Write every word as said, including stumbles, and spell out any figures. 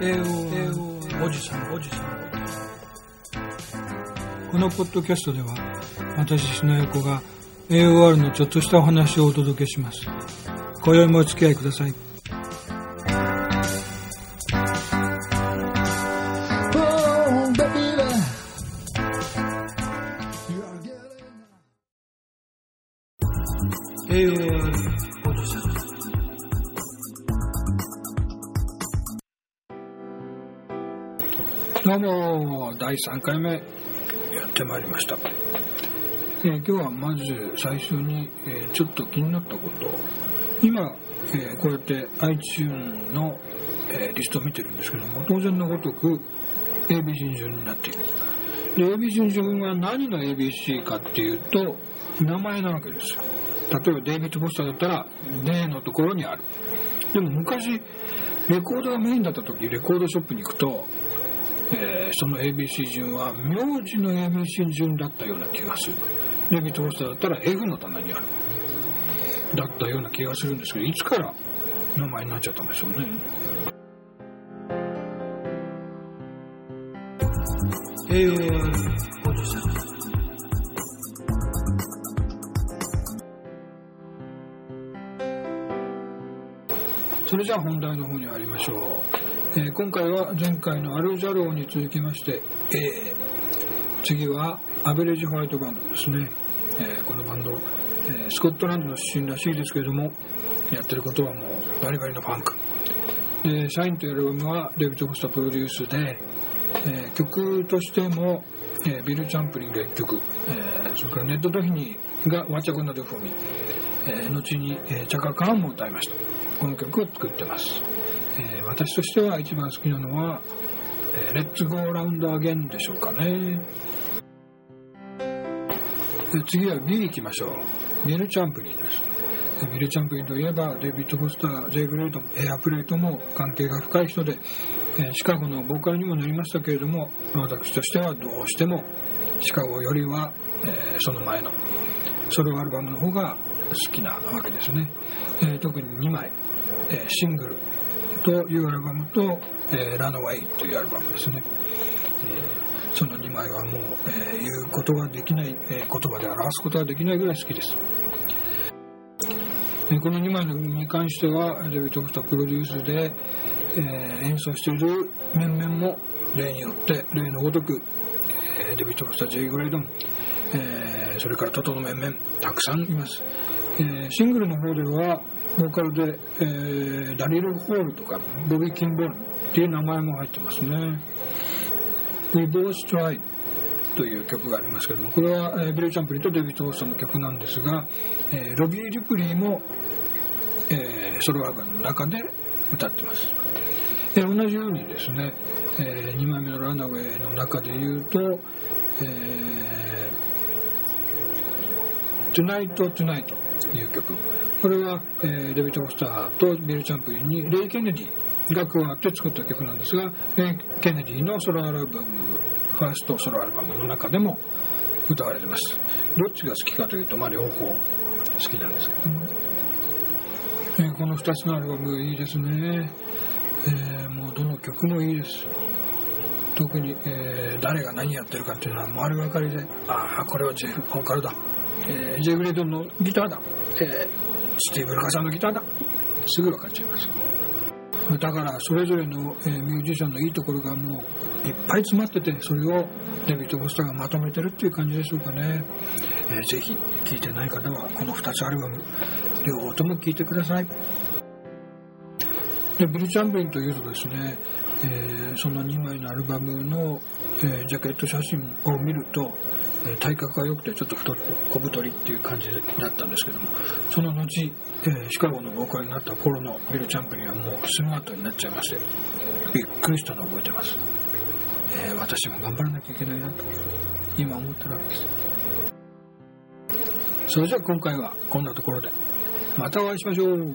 エーオー おじさんおじさん。このポッドキャストでは私砂横が エーオーアール のちょっとしたお話をお届けします。今宵もお付き合いください。どうもだいさんかいめやってまいりました、えー、今日はまず最初に、えー、ちょっと気になったことを今、えー、こうやって iTunes の、えー、リストを見てるんですけども、当然のごとく エービーシー 順になっている。で エービーシー 順は何の エービーシー かっていうと名前なわけですよ。例えばデイビッド・フォスターだったら ディー のところにある。でも昔レコードがメインだった時、レコードショップに行くとえー、その エービーシー 順は名字の エービーシー 順だったような気がする。デビットホスターだったら エフ の棚にあるだったような気がするんですけど、いつから名前になっちゃったんでしょうね。えー、おじさん。それじゃあ本題の方に入りましょう。えー、今回は前回のアルジャローに続きまして、えー、次はアベレージホワイトバンドですね。えー、このバンド、えー、スコットランドの出身らしいですけれども、やってることはもうバリバリのファンク。でシャインというアルバムはデビッド・フォスタープロデュースで、えー、曲としても、えー、ビル・チャンプリンがいっきょく、えー、それからネット・ドヒニーがワチャコナ・デフォミ、えー、後に、えー、チャカ・カーンも歌いました。この曲を作ってます。えー、私としては一番好きなのは、えー、レッツゴーラウンドアゲンでしょうかね。で次は ビー 行きましょう。ビル・チャンプリンです。でビル・チャンプリンといえばデビッド・フォスター、ジェイ・グレイトもエアプレイとも関係が深い人で、えー、シカゴのボーカルにもなりましたけれども、私としてはどうしてもシカゴよりは、えー、その前のソロアルバムの方が好きなわけですね。えー、特ににまい、えー、シングルというアルバムと、えー、ランアウェイというアルバムですね。えー、そのにまいはもう、えー、言うことができない、えー、言葉で表すことができないぐらい好きです。えー、このにまいに関してはデビッド・フォスタープロデュースで、えー、演奏している面々も例によって例のごとく、えー、デビッド・フォスター、ジェイ・グレイドン、えー、それからトトの面々たくさんいます。えー、シングルの方ではボーカルで、えー、ダリル・ホールとかボビー・キンボーンっていう名前も入ってますね。 We Both Try という曲がありますけども、これは、えー、ビル・チャンプリンとデビッド・フォスターの曲なんですが、えー、ロビー・リプリーも、えー、ソロアルバムの中で歌ってます。えー、同じようにですね、えー、にまいめのランアウェイの中で言うと、えー、Tonight Tonight という曲、これは、えー、デビッド・フォスターとビル・チャンプリンにレイ・ケネディが加わって作った曲なんですが、レイ・ケネディのソロアルバム、ファーストソロアルバムの中でも歌われてます。どっちが好きかというと、まあ、両方好きなんですけども、えー、このふたつのアルバムいいですね。えー、もうどの曲もいいです。特に、えー、誰が何やってるかっていうのは丸分かりで、ああこれはジェフ・ボーカルだ、えー、ジェフ・レイドンのギターだ、えー、スティーブ・ルカさんのギターだ、すぐ分かっちゃいます。だからそれぞれの、えー、ミュージシャンのいいところがもういっぱい詰まってて、それをデビッド・フォスターがまとめてるっていう感じでしょうかね。えー、ぜひ聴いてない方はこのふたつアルバム両方とも聴いてください。でビル・チャンプリンというとですね、えー、そのにまいのアルバムの、えー、ジャケット写真を見ると、えー、体格が良くてちょっと太って小太りっていう感じだったんですけども、その後、えー、シカゴのボーカルになった頃のビル・チャンプリンはもう姿になっちゃいまして、びっくりしたのを覚えてます。えー、私も頑張らなきゃいけないなと今思ってるわけです。それじゃあ今回はこんなところでまたお会いしましょう。